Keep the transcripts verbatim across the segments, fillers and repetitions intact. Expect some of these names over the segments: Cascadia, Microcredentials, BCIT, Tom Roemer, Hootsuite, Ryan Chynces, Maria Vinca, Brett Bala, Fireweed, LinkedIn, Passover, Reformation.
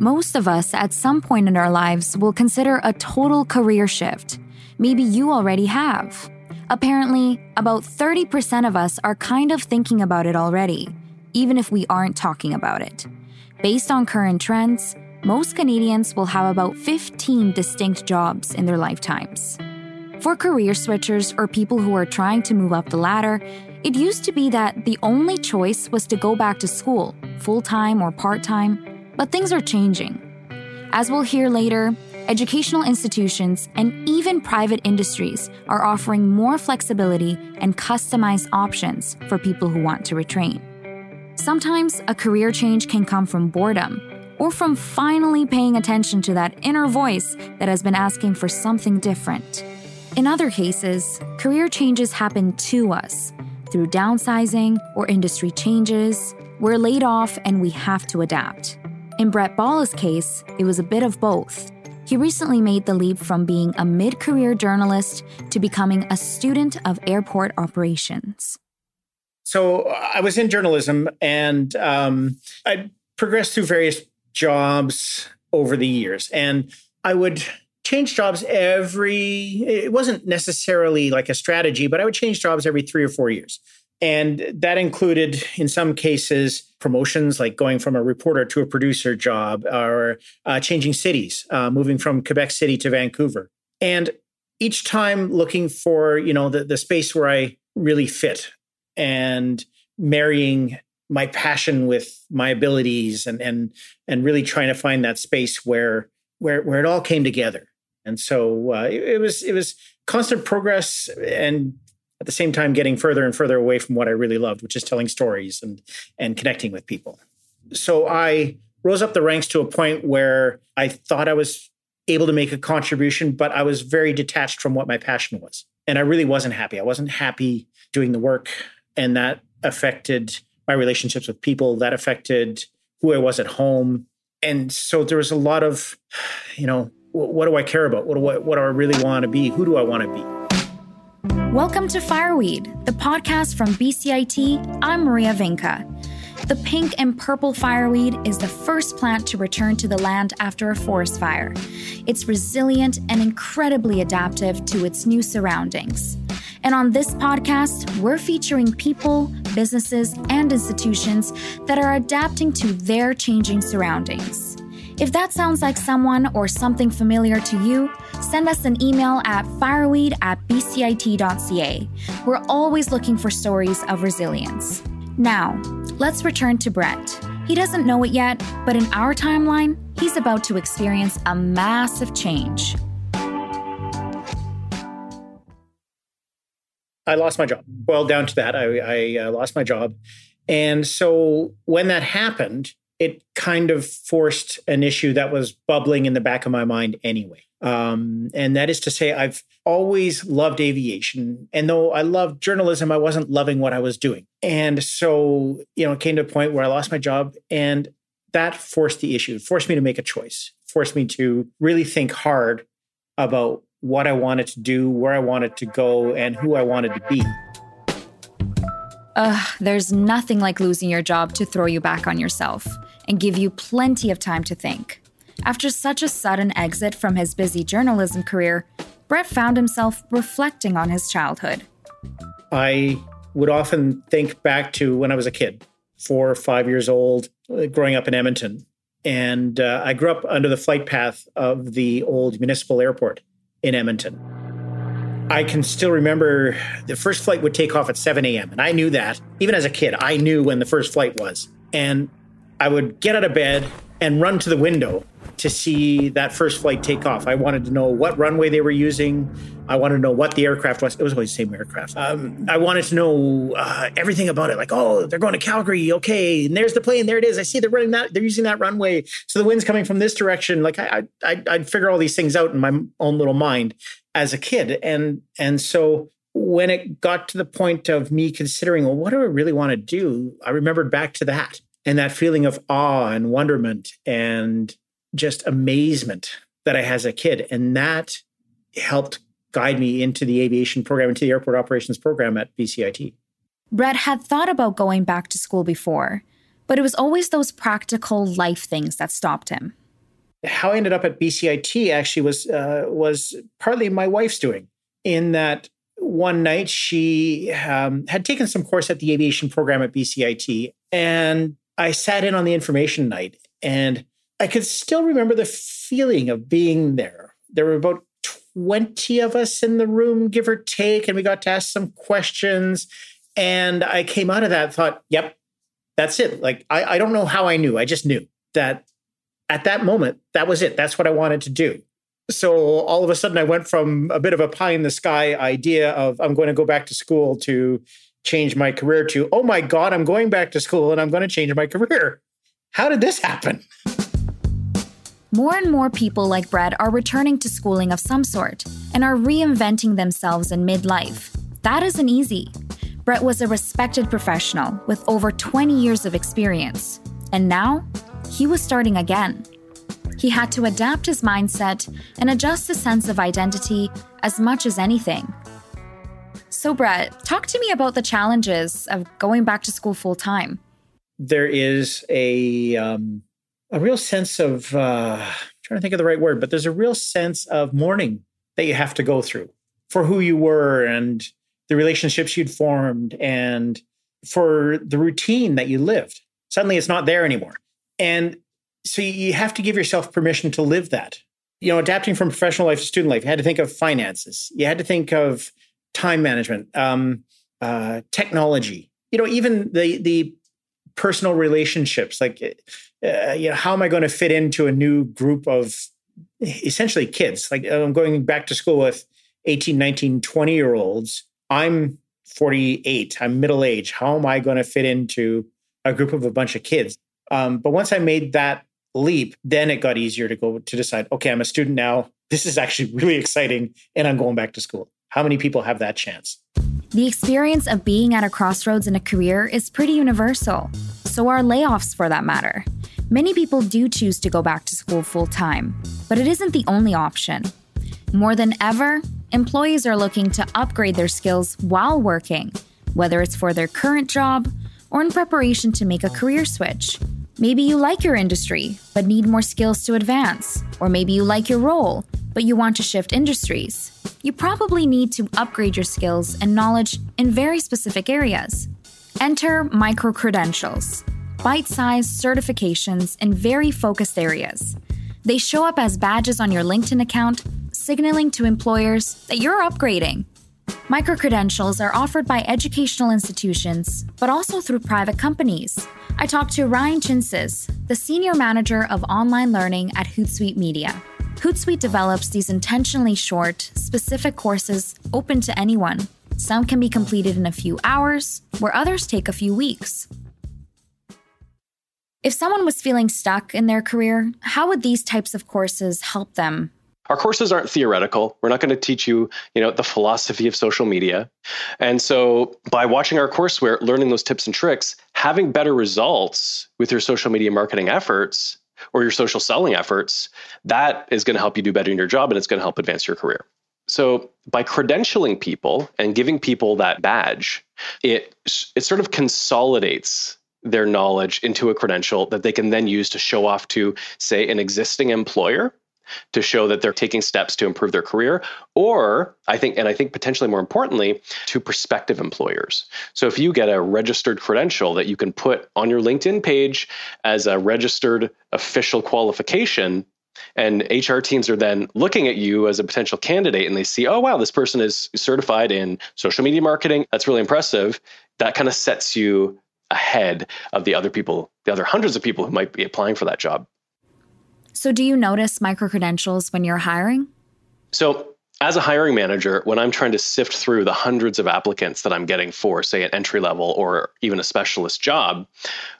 Most of us at some point in our lives will consider a total career shift. Maybe you already have. Apparently, about thirty percent of us are kind of thinking about it already, even if we aren't talking about it. Based on current trends, most Canadians will have about fifteen distinct jobs in their lifetimes. For career switchers or people who are trying to move up the ladder, it used to be that the only choice was to go back to school, full-time or part-time, but things are changing. As we'll hear later, educational institutions and even private industries are offering more flexibility and customized options for people who want to retrain. Sometimes a career change can come from boredom or from finally paying attention to that inner voice that has been asking for something different. In other cases, career changes happen to us through downsizing or industry changes. We're laid off and we have to adapt. In Brett Bala's case, it was a bit of both. He recently made the leap from being a mid-career journalist to becoming a student of airport operations. So I was in journalism and um, I progressed through various jobs over the years. And I would change jobs every, it wasn't necessarily like a strategy, but I would change jobs every three or four years. And that included, in some cases, promotions, like going from a reporter to a producer job, or uh, changing cities, uh, moving from Quebec City to Vancouver. And each time looking for, you know, the, the space where I really fit and marrying my passion with my abilities and and and really trying to find that space where where where it all came together. And so uh, it, it was it was constant progress, and at the same time getting further and further away from what I really loved, which is telling stories and and connecting with people. So I rose up the ranks to a point where I thought I was able to make a contribution, but I was very detached from what my passion was. And I really wasn't happy. I wasn't happy doing the work, and that affected my relationships with people. That affected who I was at home. And so there was a lot of, you know, what do I care about? What do I, what do I really want to be? Who do I want to be? Welcome to Fireweed, the podcast from B C I T. I'm Maria Vinca. The pink and purple fireweed is the first plant to return to the land after a forest fire. It's resilient and incredibly adaptive to its new surroundings. And on this podcast, we're featuring people, businesses, and institutions that are adapting to their changing surroundings. If that sounds like someone or something familiar to you, send us an email at fireweed at b c i t dot c a. We're always looking for stories of resilience. Now, let's return to Brett. He doesn't know it yet, but in our timeline, he's about to experience a massive change. I lost my job. Well, down to that, I, I uh, lost my job. And so when that happened, it kind of forced an issue that was bubbling in the back of my mind anyway. Um, and that is to say, I've always loved aviation. And though I loved journalism, I wasn't loving what I was doing. And so, you know, it came to a point where I lost my job, and that forced the issue. It forced me to make a choice, it forced me to really think hard about what I wanted to do, where I wanted to go, and who I wanted to be. Ugh, there's nothing like losing your job to throw you back on yourself and give you plenty of time to think. After such a sudden exit from his busy journalism career, Brett found himself reflecting on his childhood. I would often think back to when I was a kid, four or five years old, growing up in Edmonton. And uh, I grew up under the flight path of the old municipal airport in Edmonton. I can still remember the first flight would take off at seven a.m. And I knew that. Even as a kid, I knew when the first flight was. And I would get out of bed and run to the window to see that first flight take off. I wanted to know what runway they were using. I wanted to know what the aircraft was. It was always the same aircraft. Um, I wanted to know uh, everything about it. Like, oh, they're going to Calgary. Okay. And there's the plane. There it is. I see they're running that. They're using that runway. So the wind's coming from this direction. Like I, I, I'd figure all these things out in my own little mind as a kid. And, and so when it got to the point of me considering, well, what do I really want to do? I remembered back to that and that feeling of awe and wonderment and just amazement that I had as a kid. And that helped guide me into the aviation program, into the airport operations program at B C I T. Brett had thought about going back to school before, but it was always those practical life things that stopped him. how I ended up at B C I T actually was uh, was partly my wife's doing, in that one night she um, had taken some course at the aviation program at B C I T, and I sat in on the information night, and I could still remember the feeling of being there. There were about twenty of us in the room, give or take, and we got to ask some questions. And I came out of that and thought, yep, that's it. Like, I, I don't know how I knew. I just knew that at that moment, that was it. That's what I wanted to do. So all of a sudden, I went from a bit of a pie in the sky idea of I'm going to go back to school to change my career to, oh my God, I'm going back to school and I'm going to change my career. How did this happen? More and more people like Brett are returning to schooling of some sort and are reinventing themselves in midlife. That isn't easy. Brett was a respected professional with over twenty years of experience. And now he was starting again. He had to adapt his mindset and adjust his sense of identity as much as anything. So Brett, talk to me about the challenges of going back to school full time. There is a, um, a real sense of, uh, I'm trying to think of the right word, but there's a real sense of mourning that you have to go through for who you were and the relationships you'd formed and for the routine that you lived. Suddenly it's not there anymore. And so you have to give yourself permission to live that. You know, adapting from professional life to student life, you had to think of finances. You had to think of time management, um, uh, technology, you know, even the the personal relationships, like, uh, you know, how am I going to fit into a new group of essentially kids? Like, I'm going back to school with eighteen, nineteen, twenty year olds. I'm forty-eight, I'm middle age. How am I going to fit into a group of a bunch of kids? Um, but once I made that leap, then it got easier to go to decide, okay, I'm a student now. This is actually really exciting. And I'm going back to school. How many people have that chance? The experience of being at a crossroads in a career is pretty universal. So are layoffs for that matter. Many people do choose to go back to school full time, but it isn't the only option. More than ever, employees are looking to upgrade their skills while working, whether it's for their current job or in preparation to make a career switch. Maybe you like your industry, but need more skills to advance. Or maybe you like your role, but you want to shift industries. You probably need to upgrade your skills and knowledge in very specific areas. Enter micro-credentials, bite-sized certifications in very focused areas. They show up as badges on your LinkedIn account, signaling to employers that you're upgrading. Micro-credentials are offered by educational institutions, but also through private companies. I talked to Ryan Chynces, the senior manager of online learning at Hootsuite Media. Hootsuite develops these intentionally short, specific courses open to anyone. Some can be completed in a few hours, where others take a few weeks. If someone was feeling stuck in their career, how would these types of courses help them? Our courses aren't theoretical. We're not going to teach you, you know, the philosophy of social media. And so by watching our courseware, learning those tips and tricks, having better results with your social media marketing efforts or your social selling efforts, that is going to help you do better in your job and it's going to help advance your career. So by credentialing people and giving people that badge, it it sort of consolidates their knowledge into a credential that they can then use to show off to, say, an existing employer, to show that they're taking steps to improve their career, or I think, and I think potentially more importantly, to prospective employers. So if you get a registered credential that you can put on your LinkedIn page as a registered official qualification, and H R teams are then looking at you as a potential candidate and they see, oh, wow, this person is certified in social media marketing. That's really impressive. That kind of sets you ahead of the other people, the other hundreds of people who might be applying for that job. So do you notice micro-credentials when you're hiring? So as a hiring manager, when I'm trying to sift through the hundreds of applicants that I'm getting for, say, an entry level or even a specialist job,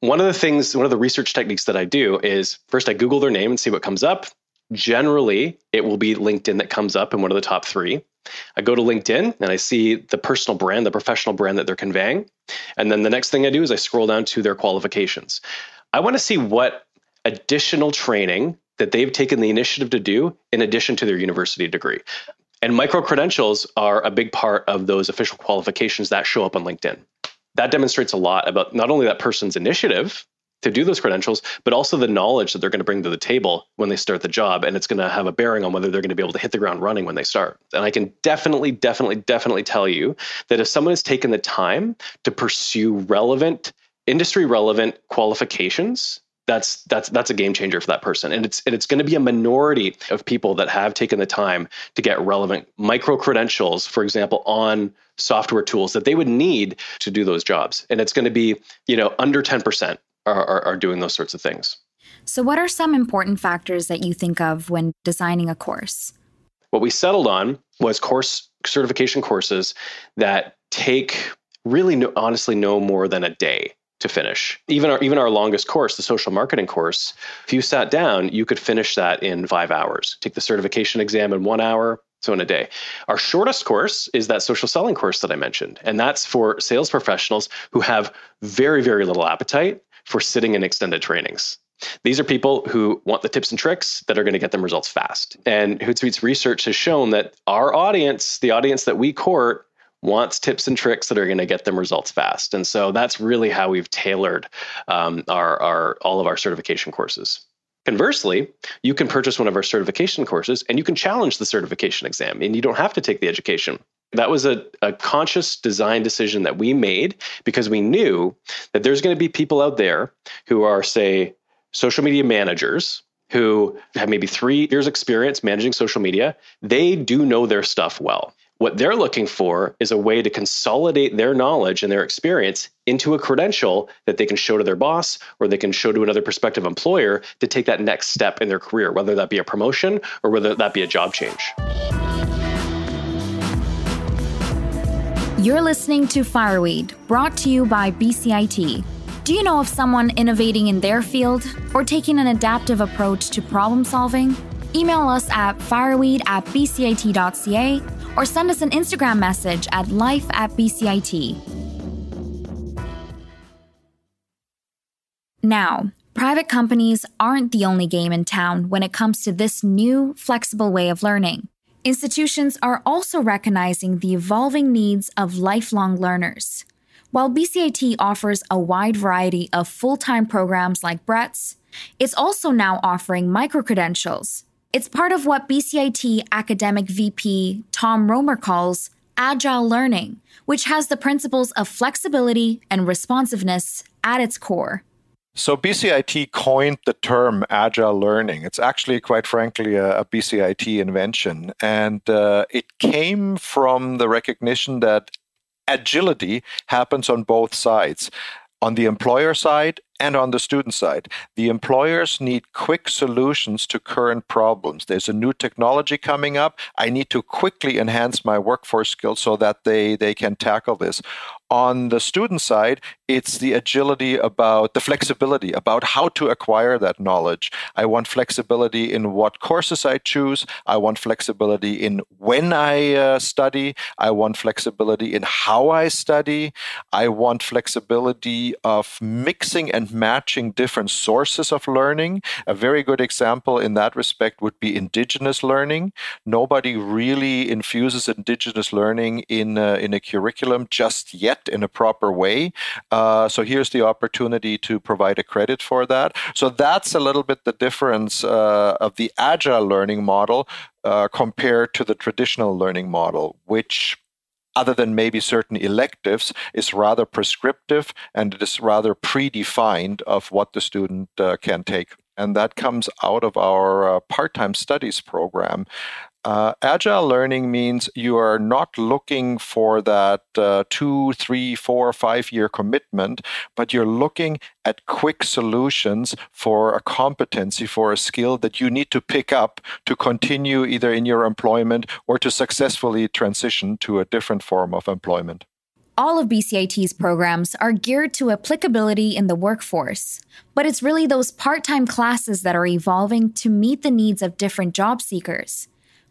one of the things, one of the research techniques that I do is first I Google their name and see what comes up. Generally, it will be LinkedIn that comes up in one of the top three. I go to LinkedIn and I see the personal brand, the professional brand that they're conveying. And then the next thing I do is I scroll down to their qualifications. I want to see what additional training that they've taken the initiative to do in addition to their university degree. And micro-credentials are a big part of those official qualifications that show up on LinkedIn. That demonstrates a lot about not only that person's initiative, to do those credentials, but also the knowledge that they're going to bring to the table when they start the job. And it's going to have a bearing on whether they're going to be able to hit the ground running when they start. And I can definitely, definitely, definitely tell you that if someone has taken the time to pursue relevant, industry relevant qualifications, that's that's that's a game changer for that person. And it's and it's going to be a minority of people that have taken the time to get relevant micro-credentials, for example, on software tools that they would need to do those jobs. And it's going to be, you know, under ten percent are, are, are doing those sorts of things. So what are some important factors that you think of when designing a course? What we settled on was course certification courses that take really, no, honestly, no more than a day to finish. Even our even our longest course, the social marketing course, if you sat down, you could finish that in five hours. Take the certification exam in one hour, so in a day. Our shortest course is that social selling course that I mentioned. And that's for sales professionals who have very, very little appetite for sitting in extended trainings. These are people who want the tips and tricks that are going to get them results fast. And Hootsuite's research has shown that our audience, the audience that we court, wants tips and tricks that are going to get them results fast. And so that's really how we've tailored um, our, our all of our certification courses. Conversely, you can purchase one of our certification courses and you can challenge the certification exam and you don't have to take the education. That was a, a conscious design decision that we made because we knew that there's going to be people out there who are, say, social media managers who have maybe three years experience managing social media. They do know their stuff well. What they're looking for is a way to consolidate their knowledge and their experience into a credential that they can show to their boss or they can show to another prospective employer to take that next step in their career, whether that be a promotion or whether that be a job change. You're listening to Fireweed, brought to you by B C I T. Do you know of someone innovating in their field or taking an adaptive approach to problem solving? Email us at fireweed at b c i t dot c a or send us an Instagram message at life at b c i t. Now, private companies aren't the only game in town when it comes to this new, flexible way of learning. Institutions are also recognizing the evolving needs of lifelong learners. While B C I T offers a wide variety of full-time programs like Brett's, it's also now offering micro-credentials. It's part of what B C I T Academic V P Tom Roemer calls agile learning, which has the principles of flexibility and responsiveness at its core. So B C I T coined the term agile learning. It's actually, quite frankly, a, a B C I T invention. And uh, it came from the recognition that agility happens on both sides, on the employer side and on the student side. The employers need quick solutions to current problems. There's a new technology coming up. I need to quickly enhance my workforce skills so that they, they can tackle this. On the student side, it's the agility about the flexibility, about how to acquire that knowledge. I want flexibility in what courses I choose. I want flexibility in when I uh, study. I want flexibility in how I study. I want flexibility of mixing and matching different sources of learning. A very good example in that respect would be indigenous learning. Nobody really infuses indigenous learning in a, in a curriculum just yet. In a proper way. Uh, so here's the opportunity to provide a credit for that. So that's a little bit the difference uh, of the agile learning model uh, compared to the traditional learning model, which, other than maybe certain electives, is rather prescriptive and it is rather predefined of what the student uh, can take. And that comes out of our uh, part-time studies program. Uh, agile learning means you are not looking for that uh, two, three, four, five-year commitment, but you're looking at quick solutions for a competency, for a skill that you need to pick up to continue either in your employment or to successfully transition to a different form of employment. All of B C I T's programs are geared to applicability in the workforce, but it's really those part-time classes that are evolving to meet the needs of different job seekers.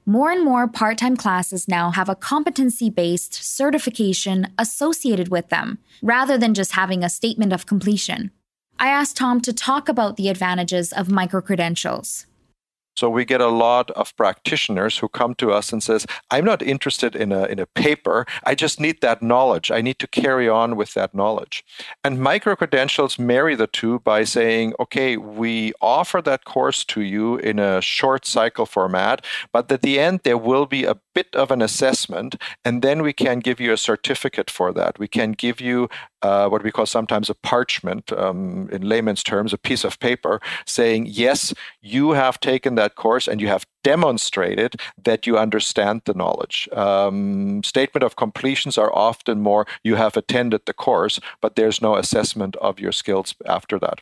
More and more part-time classes now have a competency-based certification associated with them, rather than just having a statement of completion. I asked Tom to talk about the advantages of micro-credentials. So we get a lot of practitioners who come to us and says, I'm not interested in a, in a paper. I just need that knowledge. I need to carry on with that knowledge. And micro-credentials marry the two by saying, okay, we offer that course to you in a short cycle format, but at the end, there will be a bit of an assessment, and then we can give you a certificate for that. We can give you uh, what we call sometimes a parchment, um, in layman's terms, a piece of paper saying, yes, you have taken that course and you have demonstrated that you understand the knowledge. Um, statement of completions are often more, you have attended the course, but there's no assessment of your skills after that.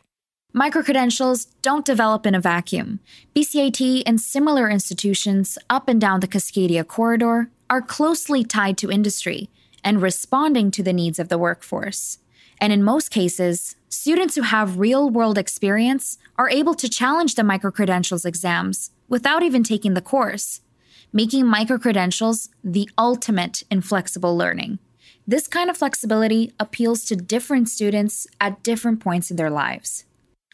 Microcredentials don't develop in a vacuum. B C I T and similar institutions up and down the Cascadia corridor are closely tied to industry and responding to the needs of the workforce. And in most cases, students who have real-world experience are able to challenge the microcredentials exams without even taking the course, making microcredentials the ultimate in flexible learning. This kind of flexibility appeals to different students at different points in their lives.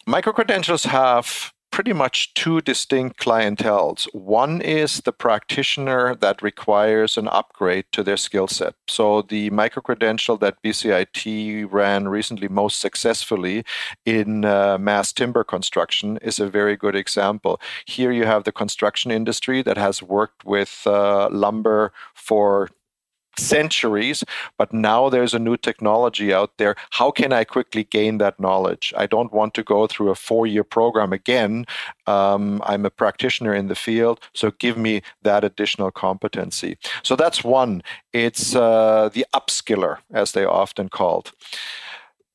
Microcredentials have pretty much two distinct clienteles. One is the practitioner that requires an upgrade to their skill set. So the microcredential that B C I T ran recently most successfully in uh, mass timber construction is a very good example. Here you have the construction industry that has worked with uh, lumber for centuries, but now there's a new technology out there. How can I quickly gain that knowledge? I don't want to go through a four-year program again. Um, I'm a practitioner in the field, so give me that additional competency. So that's one. It's uh, the upskiller, as they often called.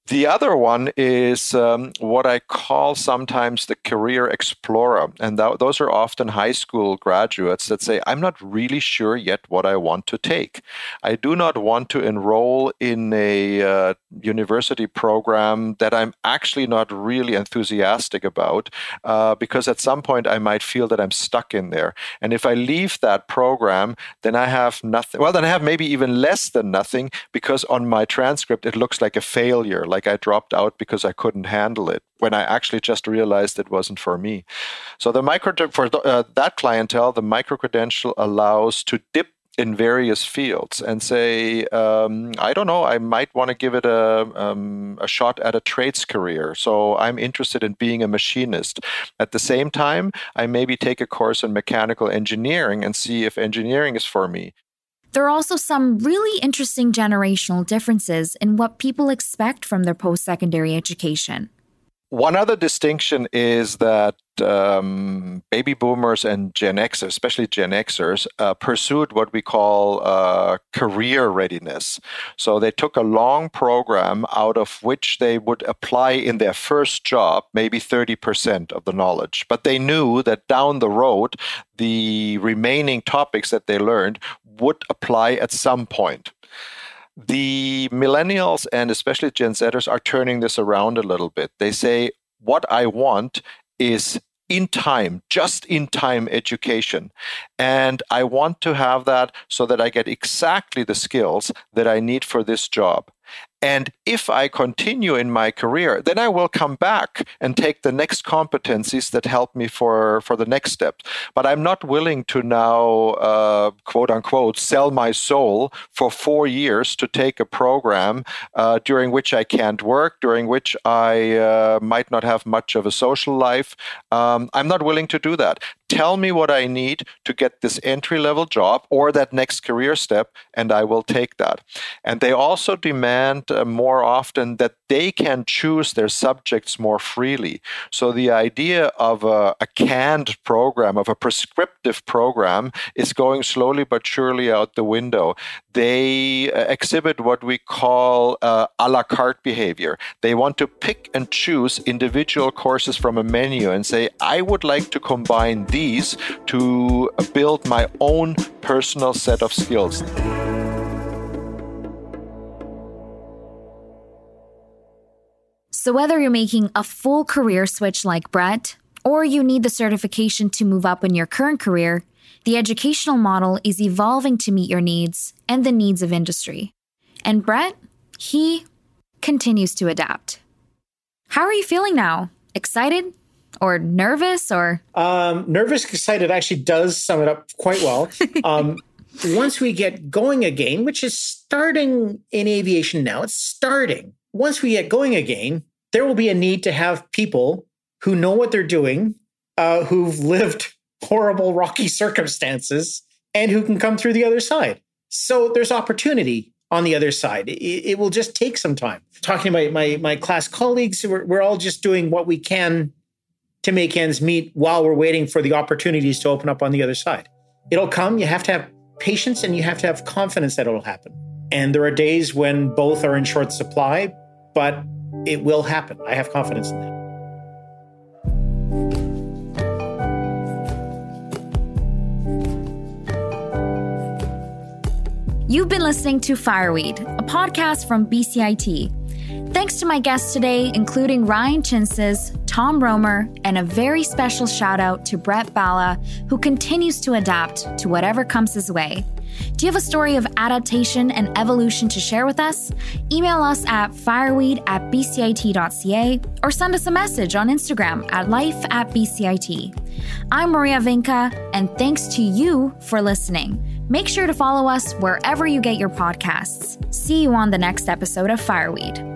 The other one is um, what I call sometimes the career explorer. And th- those are often high school graduates that say, I'm not really sure yet what I want to take. I do not want to enroll in a uh, university program that I'm actually not really enthusiastic about, uh, because at some point I might feel that I'm stuck in there. And if I leave that program, then I have nothing. Well, then I have maybe even less than nothing, because on my transcript, it looks like a failure. Like I dropped out because I couldn't handle it, when I actually just realized it wasn't for me. So the micro for the, uh, that clientele, the microcredential allows to dip in various fields and say, um, I don't know, I might want to give it a, um, a shot at a trades career. So I'm interested in being a machinist. At the same time, I maybe take a course in mechanical engineering and see if engineering is for me. There are also some really interesting generational differences in what people expect from their post-secondary education. One other distinction is that um, baby boomers and Gen Xers, especially Gen Xers, uh, pursued what we call uh, career readiness. So they took a long program out of which they would apply in their first job, maybe thirty percent of the knowledge. But they knew that down the road, the remaining topics that they learned would apply at some point. The millennials and especially Gen Zers are turning this around a little bit. They say, what I want is in time, just in time education. And I want to have that so that I get exactly the skills that I need for this job. And if I continue in my career, then I will come back and take the next competencies that help me for, for the next step. But I'm not willing to now, uh, quote unquote, sell my soul for four years to take a program uh, during which I can't work, during which I uh, might not have much of a social life. Um, I'm not willing to do that. Tell me what I need to get this entry-level job or that next career step, and I will take that. And they also demand uh, more often that they can choose their subjects more freely. So the idea of a, a canned program, of a prescriptive program, is going slowly but surely out the window. They uh, exhibit what we call uh, a la carte behavior. They want to pick and choose individual courses from a menu and say, I would like to combine these to build my own personal set of skills. So whether you're making a full career switch like Brett, or you need the certification to move up in your current career, the educational model is evolving to meet your needs and the needs of industry. And Brett, he continues to adapt. How are you feeling now? Excited? or nervous or? Um, nervous, excited actually does sum it up quite well. Um, once we get going again, which is starting in aviation now, it's starting. Once we get going again, there will be a need to have people who know what they're doing, uh, who've lived horrible, rocky circumstances, and who can come through the other side. So there's opportunity on the other side. It, it will just take some time. Talking about my, my class colleagues, we're, we're all just doing what we can to make ends meet while we're waiting for the opportunities to open up on the other side. It'll come. You have to have patience and you have to have confidence that it'll happen. And there are days when both are in short supply, but it will happen. I have confidence in that. You've been listening to Fireweed, a podcast from B C I T. Thanks to my guests today, including Ryan Chynces, Tom Roemer, and a very special shout out to Brett Bala, who continues to adapt to whatever comes his way. Do you have a story of adaptation and evolution to share with us? Email us at fireweed at b c i t dot c a or send us a message on Instagram at life at b c i t. I'm Maria Vinca, and thanks to you for listening. Make sure to follow us wherever you get your podcasts. See you on the next episode of Fireweed.